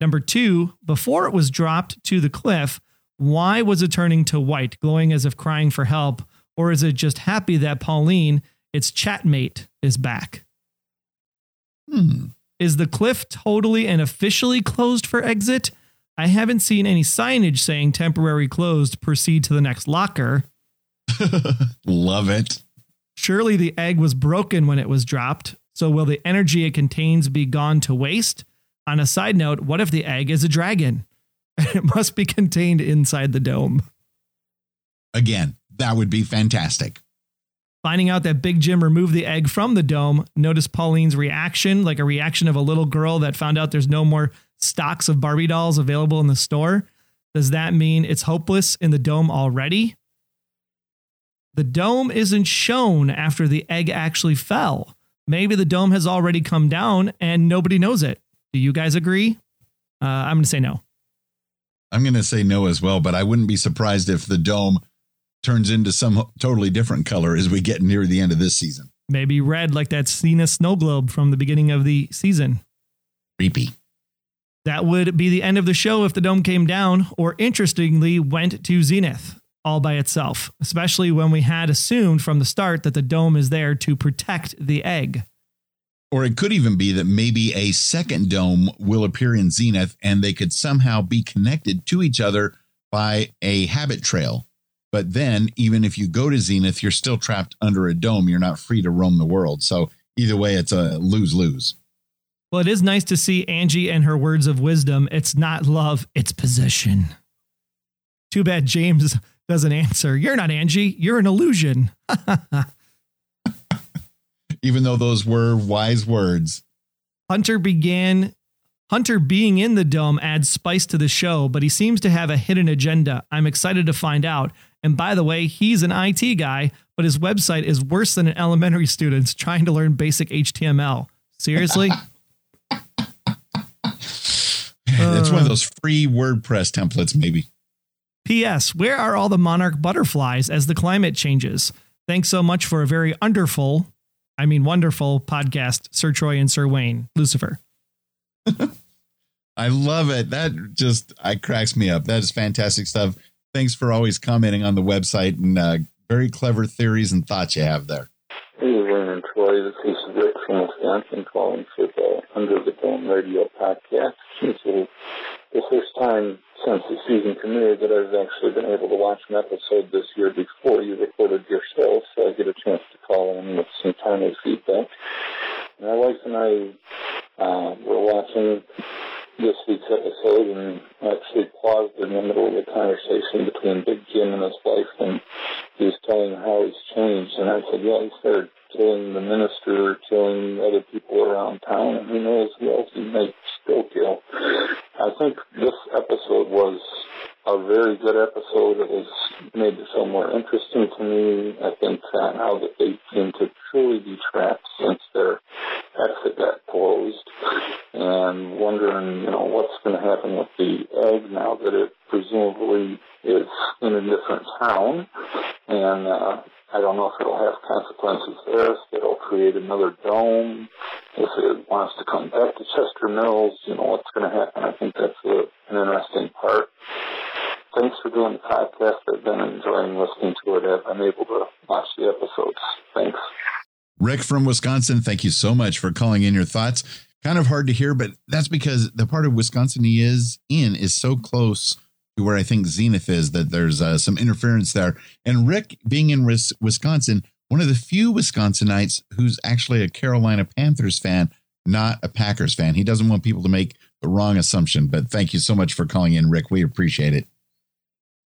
Number two, before it was dropped to the cliff, why was it turning to white, glowing as if crying for help? Or is it just happy that Pauline, its chatmate, is back? Hmm. Is the cliff totally and officially closed for exit? I haven't seen any signage saying temporary closed, proceed to the next locker. Love it. Surely the egg was broken when it was dropped. So will the energy it contains be gone to waste? On a side note, what if the egg is a dragon? It must be contained inside the dome. Again, that would be fantastic. Finding out that Big Jim removed the egg from the dome, notice Pauline's reaction, like a reaction of a little girl that found out there's no more stocks of Barbie dolls available in the store. Does that mean it's hopeless in the dome already? The dome isn't shown after the egg actually fell. Maybe the dome has already come down and nobody knows it. Do you guys agree? Uh, I'm going to say no. I'm going to say no as well, but I wouldn't be surprised if the dome turns into some totally different color as we get near the end of this season. Maybe red, like that Zenith snow globe from the beginning of the season. Creepy. That would be the end of the show if the dome came down or, interestingly, went to Zenith. all by itself, especially when we had assumed from the start that the dome is there to protect the egg. Or it could even be that maybe a second dome will appear in Zenith and they could somehow be connected to each other by a habit trail. But then even if you go to Zenith, you're still trapped under a dome. You're not free to roam the world. So either way, it's a lose-lose. Well, it is nice to see Angie and her words of wisdom. It's not love, it's possession. Too bad James doesn't answer. You're not Angie. You're an illusion. Even though those were wise words. Hunter began. Hunter being in the dome adds spice to the show, but he seems to have a hidden agenda. I'm excited to find out. And by the way, he's an I T guy, but his website is worse than an elementary student's trying to learn basic H T M L. Seriously? It's uh, one of those free WordPress templates, maybe. P S. Where are all the monarch butterflies as the climate changes? Thanks so much for a very underful, I mean wonderful podcast, Sir Troy and Sir Wayne. Lucifer. I love it. That just I cracks me up. That is fantastic stuff. Thanks for always commenting on the website and uh, very clever theories and thoughts you have there. Hey, Wayne and Troy. This is Rick from Wisconsin calling for the Under the Dome Radio podcast. It's the first time since the season premiere that I've actually been able to watch an episode this year before you recorded yourself, so I get a chance to call in with some timely feedback. My wife and I uh, were watching this week's episode and actually paused in the middle of a conversation between Big Jim and his wife, and he was telling how he's changed, and I said, yeah, he started killing the minister, killing other people around town, and who knows who else he might still kill. I think this episode was a very good episode. It was made the show more interesting to me. I think that how that they seem to truly be trapped since their exit got closed, and wondering, you know, what's going to happen with the egg now that it presumably is in a different town, and uh, I don't know if it'll have consequences there, if it'll create another dome, if it wants to come back to Chester Mills, you know, what's going to happen. I think that's a, an interesting part. Thanks for doing the podcast. I've been enjoying listening to it as I'm able to watch the episodes. Thanks. Rick from Wisconsin, thank you so much for calling in your thoughts. Kind of hard to hear, but that's because the part of Wisconsin he is in is so close where I think Zenith is that there's uh, some interference there. And Rick being in Wisconsin, one of the few Wisconsinites who's actually a Carolina Panthers fan, not a Packers fan. He doesn't want people to make the wrong assumption, but thank you so much for calling in, Rick. We appreciate it.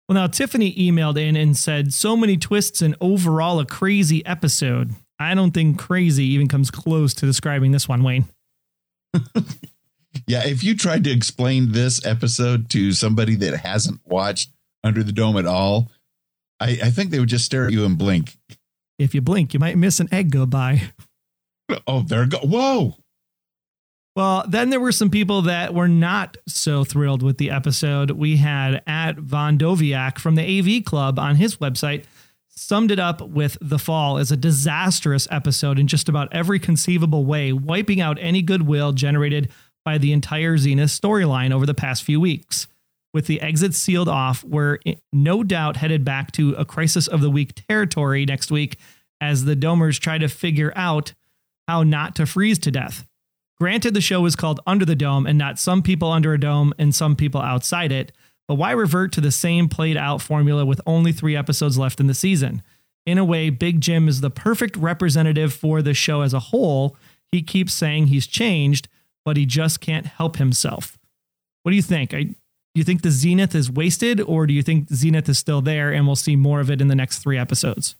Well, now Tiffany emailed in and said so many twists and overall a crazy episode. I don't think crazy even comes close to describing this one, Wayne. Yeah, if you tried to explain this episode to somebody that hasn't watched Under the Dome at all, I, I think they would just stare at you and blink. If you blink, you might miss an egg go by. Oh, there it go. Whoa. Well, then there were some people that were not so thrilled with the episode. We had at Von Doviak from the A V Club on his website summed it up with the fall as a disastrous episode in just about every conceivable way, wiping out any goodwill generated by the entire Zenith storyline over the past few weeks. With the exits sealed off, we're no doubt headed back to a crisis of the week territory next week as the Domers try to figure out how not to freeze to death. Granted, the show is called Under the Dome and not Some People Under a Dome and Some People Outside It, but why revert to the same played out formula with only three episodes left in the season? In a way, Big Jim is the perfect representative for the show as a whole. He keeps saying he's changed, but he just can't help himself. What do you think? I, do you think the Zenith is wasted, or do you think Zenith is still there and we'll see more of it in the next three episodes?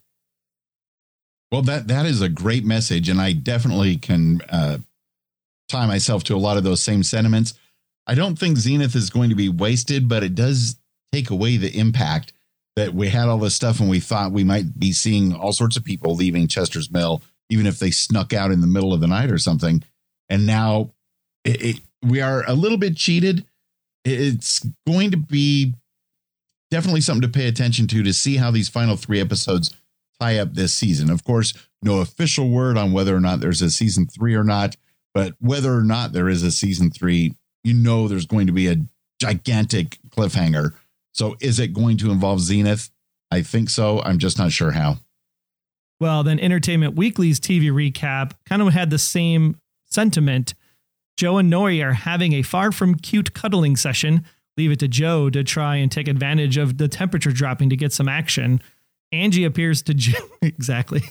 Well, that that is a great message, and I definitely can uh, tie myself to a lot of those same sentiments. I don't think Zenith is going to be wasted, but it does take away the impact that we had all this stuff and we thought we might be seeing all sorts of people leaving Chester's Mill, even if they snuck out in the middle of the night or something. And now It, it, we are a little bit cheated. It's going to be definitely something to pay attention to, to see how these final three episodes tie up this season. Of course, no official word on whether or not there's a season three or not, but whether or not there is a season three, you know, there's going to be a gigantic cliffhanger. So is it going to involve Zenith? I think so. I'm just not sure how. Well, then Entertainment Weekly's T V recap kind of had the same sentiment. Joe and Nori are having a far from cute cuddling session. Leave it to Joe to try and take advantage of the temperature dropping to get some action. Angie appears to Ju- exactly.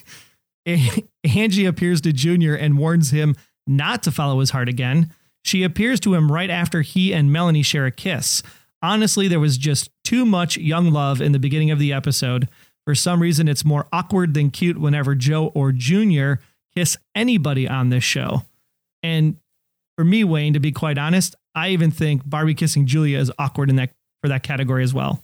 Angie appears to Junior and warns him not to follow his heart again. She appears to him right after he and Melanie share a kiss. Honestly, there was just too much young love in the beginning of the episode. For some reason, it's more awkward than cute whenever Joe or Junior kiss anybody on this show. And for me, Wayne, to be quite honest, I even think Barbie kissing Julia is awkward in that for that category as well.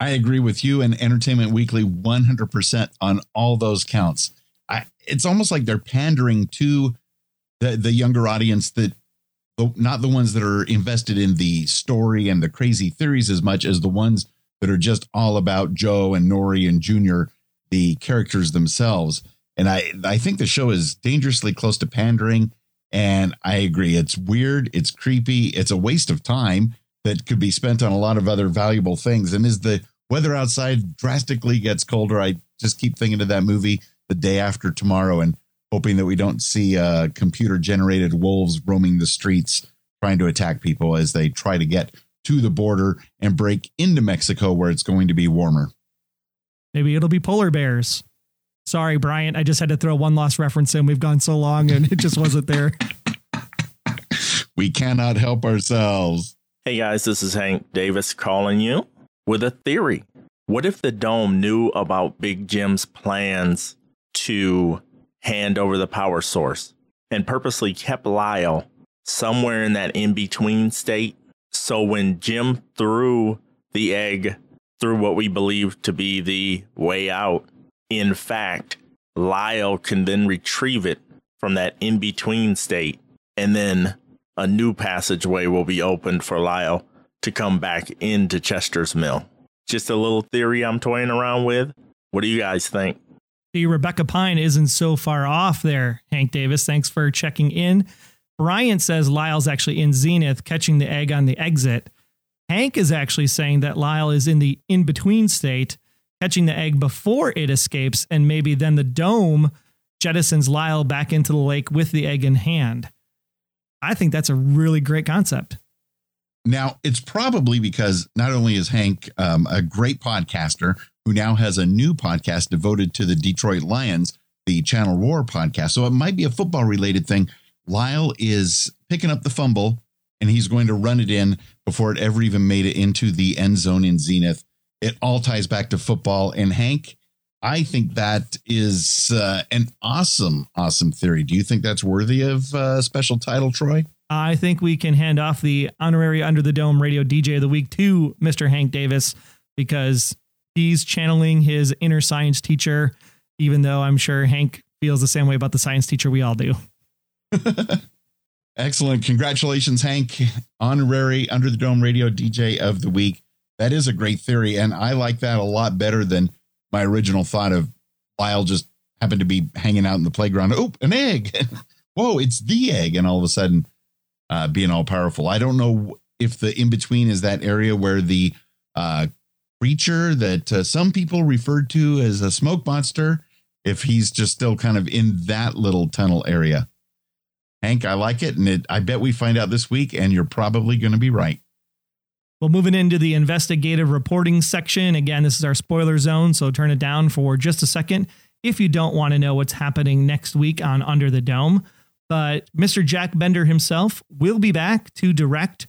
I agree with you and Entertainment Weekly one hundred percent on all those counts. I, it's almost like they're pandering to the, the younger audience, that not the ones that are invested in the story and the crazy theories as much as the ones that are just all about Joe and Nori and Junior, the characters themselves. And I, I think the show is dangerously close to pandering. And I agree. It's weird. It's creepy. It's a waste of time that could be spent on a lot of other valuable things. And as the weather outside drastically gets colder, I just keep thinking of that movie The Day After Tomorrow and hoping that we don't see uh, computer generated wolves roaming the streets trying to attack people as they try to get to the border and break into Mexico where it's going to be warmer. Maybe it'll be polar bears. Sorry, Bryant. I just had to throw one lost reference in. We've gone so long and it just wasn't there. We cannot help ourselves. Hey guys, this is Hank Davis calling you with a theory. What if the Dome knew about Big Jim's plans to hand over the power source and purposely kept Lyle somewhere in that in-between state? So when Jim threw the egg through what we believe to be the way out, in fact, Lyle can then retrieve it from that in-between state, and then a new passageway will be opened for Lyle to come back into Chester's Mill. Just a little theory I'm toying around with. What do you guys think? The Rebecca Pine isn't so far off there, Hank Davis. Thanks for checking in. Brian says Lyle's actually in Zenith catching the egg on the exit. Hank is actually saying that Lyle is in the in-between state catching the egg before it escapes, and maybe then the Dome jettisons Lyle back into the lake with the egg in hand. I think that's a really great concept. Now, it's probably because not only is Hank um, a great podcaster who now has a new podcast devoted to the Detroit Lions, the Channel Roar podcast, so it might be a football related thing. Lyle is picking up the fumble and he's going to run it in before it ever even made it into the end zone in Zenith. It all ties back to football. And Hank, I think that is uh, an awesome, awesome theory. Do you think that's worthy of a uh, special title, Troy? I think we can hand off the honorary Under the Dome Radio D J of the Week to Mister Hank Davis, because he's channeling his inner science teacher, even though I'm sure Hank feels the same way about the science teacher we all do. Excellent. Congratulations, Hank. Honorary Under the Dome Radio D J of the Week. That is a great theory, and I like that a lot better than my original thought of Lyle just happened to be hanging out in the playground. Oh, an egg. Whoa, it's the egg. And all of a sudden uh, being all powerful. I don't know if the in-between is that area where the uh, creature that uh, some people referred to as a smoke monster, if he's just still kind of in that little tunnel area. Hank, I like it. And it, I bet we find out this week, and you're probably going to be right. Well, moving into the investigative reporting section. Again, this is our spoiler zone, so turn it down for just a second if you don't want to know what's happening next week on Under the Dome. But Mister Jack Bender himself will be back to direct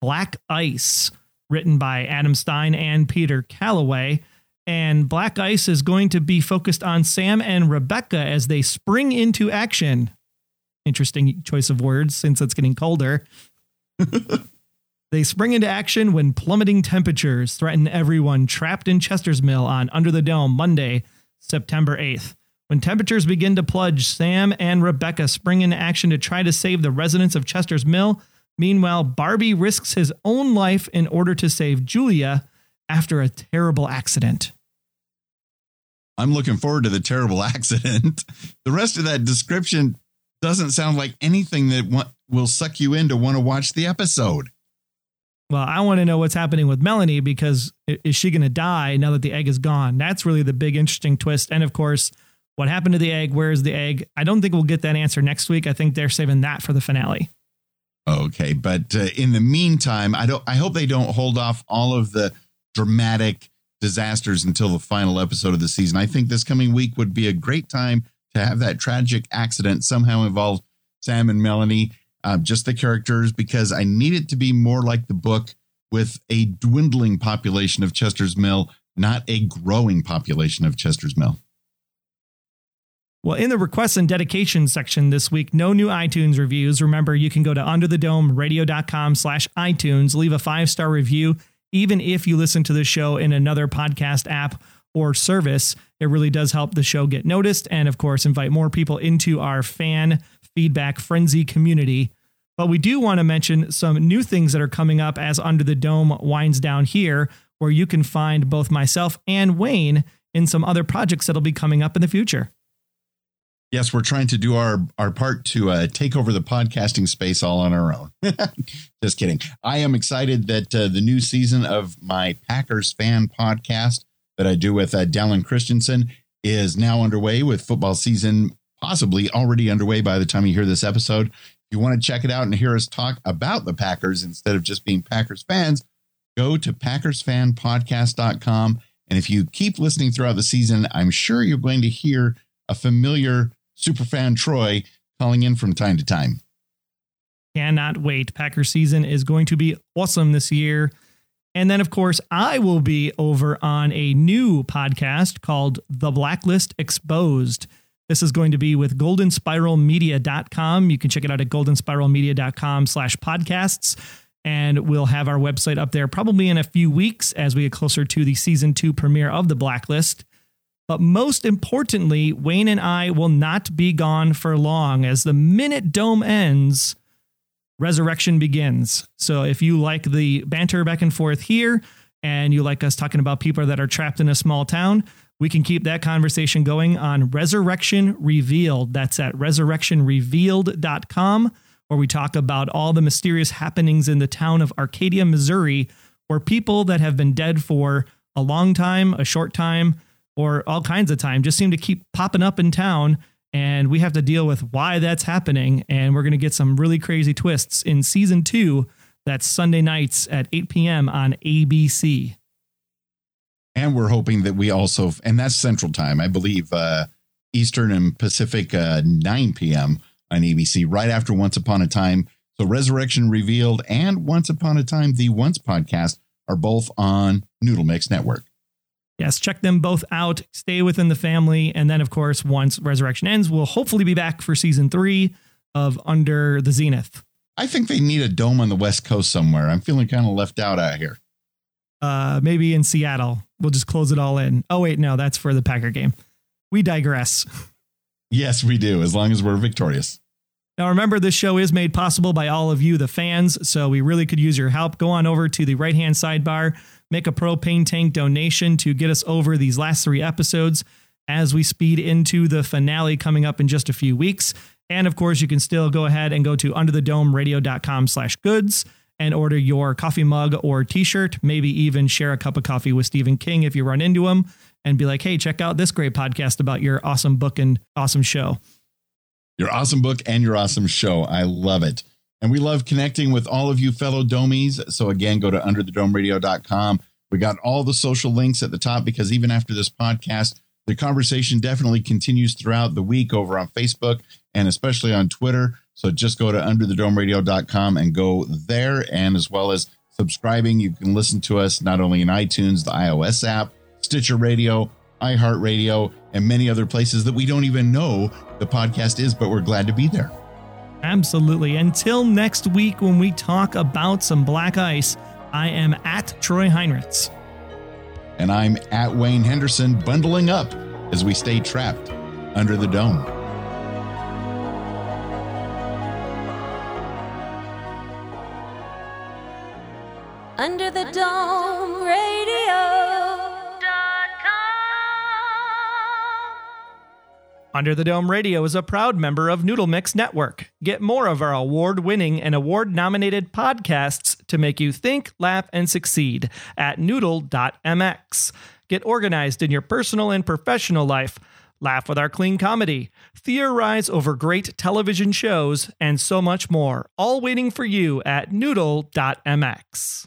Black Ice, written by Adam Stein and Peter Calloway. And Black Ice is going to be focused on Sam and Rebecca as they spring into action. Interesting choice of words since it's getting colder. They spring into action when plummeting temperatures threaten everyone trapped in Chester's Mill on Under the Dome Monday, September eighth. When temperatures begin to plunge, Sam and Rebecca spring into action to try to save the residents of Chester's Mill. Meanwhile, Barbie risks his own life in order to save Julia after a terrible accident. I'm looking forward to the terrible accident. The rest of that description doesn't sound like anything that will suck you in to want to watch the episode. well, I want to know what's happening with Melanie, because is she going to die now that the egg is gone? That's really the big interesting twist. And of course, what happened to the egg? Where is the egg? I don't think we'll get that answer next week. I think they're saving that for the finale. Okay, but uh, in the meantime, I don't. I hope they don't hold off all of the dramatic disasters until the final episode of the season. I think this coming week would be a great time to have that tragic accident somehow involve Sam and Melanie, uh, just the characters, because I need it to be more like the book, with a dwindling population of Chester's Mill, not a growing population of Chester's Mill. Well, in the requests and dedication section this week, no new iTunes reviews. Remember, you can go to under the dome radio dot com slash iTunes, leave a five-star review. Even if you listen to the show in another podcast app or service, it really does help the show get noticed. And of course, invite more people into our fan feedback frenzy community. But we do want to mention some new things that are coming up as Under the Dome winds down here, where you can find both myself and Wayne in some other projects that'll be coming up in the future. Yes, we're trying to do our, our part to uh, take over the podcasting space all on our own. Just kidding. I am excited that uh, the new season of my Packers fan podcast that I do with uh, Dallin Christensen is now underway, with football season possibly already underway by the time you hear this episode. If you want to check it out and hear us talk about the Packers instead of just being Packers fans, go to packers fan podcast dot com. And if you keep listening throughout the season, I'm sure you're going to hear a familiar superfan Troy calling in from time to time. Cannot wait. Packer season is going to be awesome this year. And then, of course, I will be over on a new podcast called The Blacklist Exposed. This is going to be with golden spiral media dot com. You can check it out at golden spiral media dot com slash podcasts. And we'll have our website up there probably in a few weeks as we get closer to the season two premiere of The Blacklist. But most importantly, Wayne and I will not be gone for long, as the minute Dome ends, Resurrection begins. So if you like the banter back and forth here, and you like us talking about people that are trapped in a small town, we can keep that conversation going on Resurrection Revealed. That's at resurrection revealed dot com, where we talk about all the mysterious happenings in the town of Arcadia, Missouri, where people that have been dead for a long time, a short time, or all kinds of time just seem to keep popping up in town, and we have to deal with why that's happening. And we're going to get some really crazy twists in season two. That's Sunday nights at eight p.m. on A B C. And we're hoping that we also, and that's Central Time, I believe, uh, Eastern and Pacific, uh, nine p.m. on A B C, right after Once Upon a Time. So Resurrection Revealed and Once Upon a Time, the Once podcast, are both on Noodle Mix Network. Yes, check them both out. Stay within the family. And then, of course, once Resurrection ends, we'll hopefully be back for season three of Under the Zenith. I think they need a dome on the West Coast somewhere. I'm feeling kind of left out out here. Uh, maybe in Seattle. We'll just close it all in. Oh, wait, no, that's for the Packer game. We digress. Yes, we do, as long as we're victorious. Now, remember, this show is made possible by all of you, the fans, so we really could use your help. Go on over to the right-hand sidebar, make a propane tank donation to get us over these last three episodes as we speed into the finale coming up in just a few weeks. And of course, you can still go ahead and go to under the dome radio dot com slash goods and order your coffee mug or t-shirt, maybe even share a cup of coffee with Stephen King if you run into him and be like, hey, check out this great podcast about your awesome book and awesome show. Your awesome book and your awesome show. I love it. And we love connecting with all of you fellow Domies. So again, go to under the dome radio dot com. We got all the social links at the top, because even after this podcast, the conversation definitely continues throughout the week over on Facebook and especially on Twitter. So just go to under the dome radio dot com and go there. And as well as subscribing, you can listen to us not only in iTunes, the iOS app, Stitcher Radio, iHeartRadio, and many other places that we don't even know the podcast is, but we're glad to be there. Absolutely. Until next week, when we talk about some Black Ice, I am at Troy Heinrichs. And I'm at Wayne Henderson, bundling up as we stay trapped under the dome. Under the Dome Radio dot com. Under the Dome Radio is a proud member of Noodle Mix Network. Get more of our award-winning and award-nominated podcasts to make you think, laugh, and succeed at noodle dot m x. Get organized in your personal and professional life. Laugh with our clean comedy. Theorize over great television shows and so much more. All waiting for you at noodle dot m x.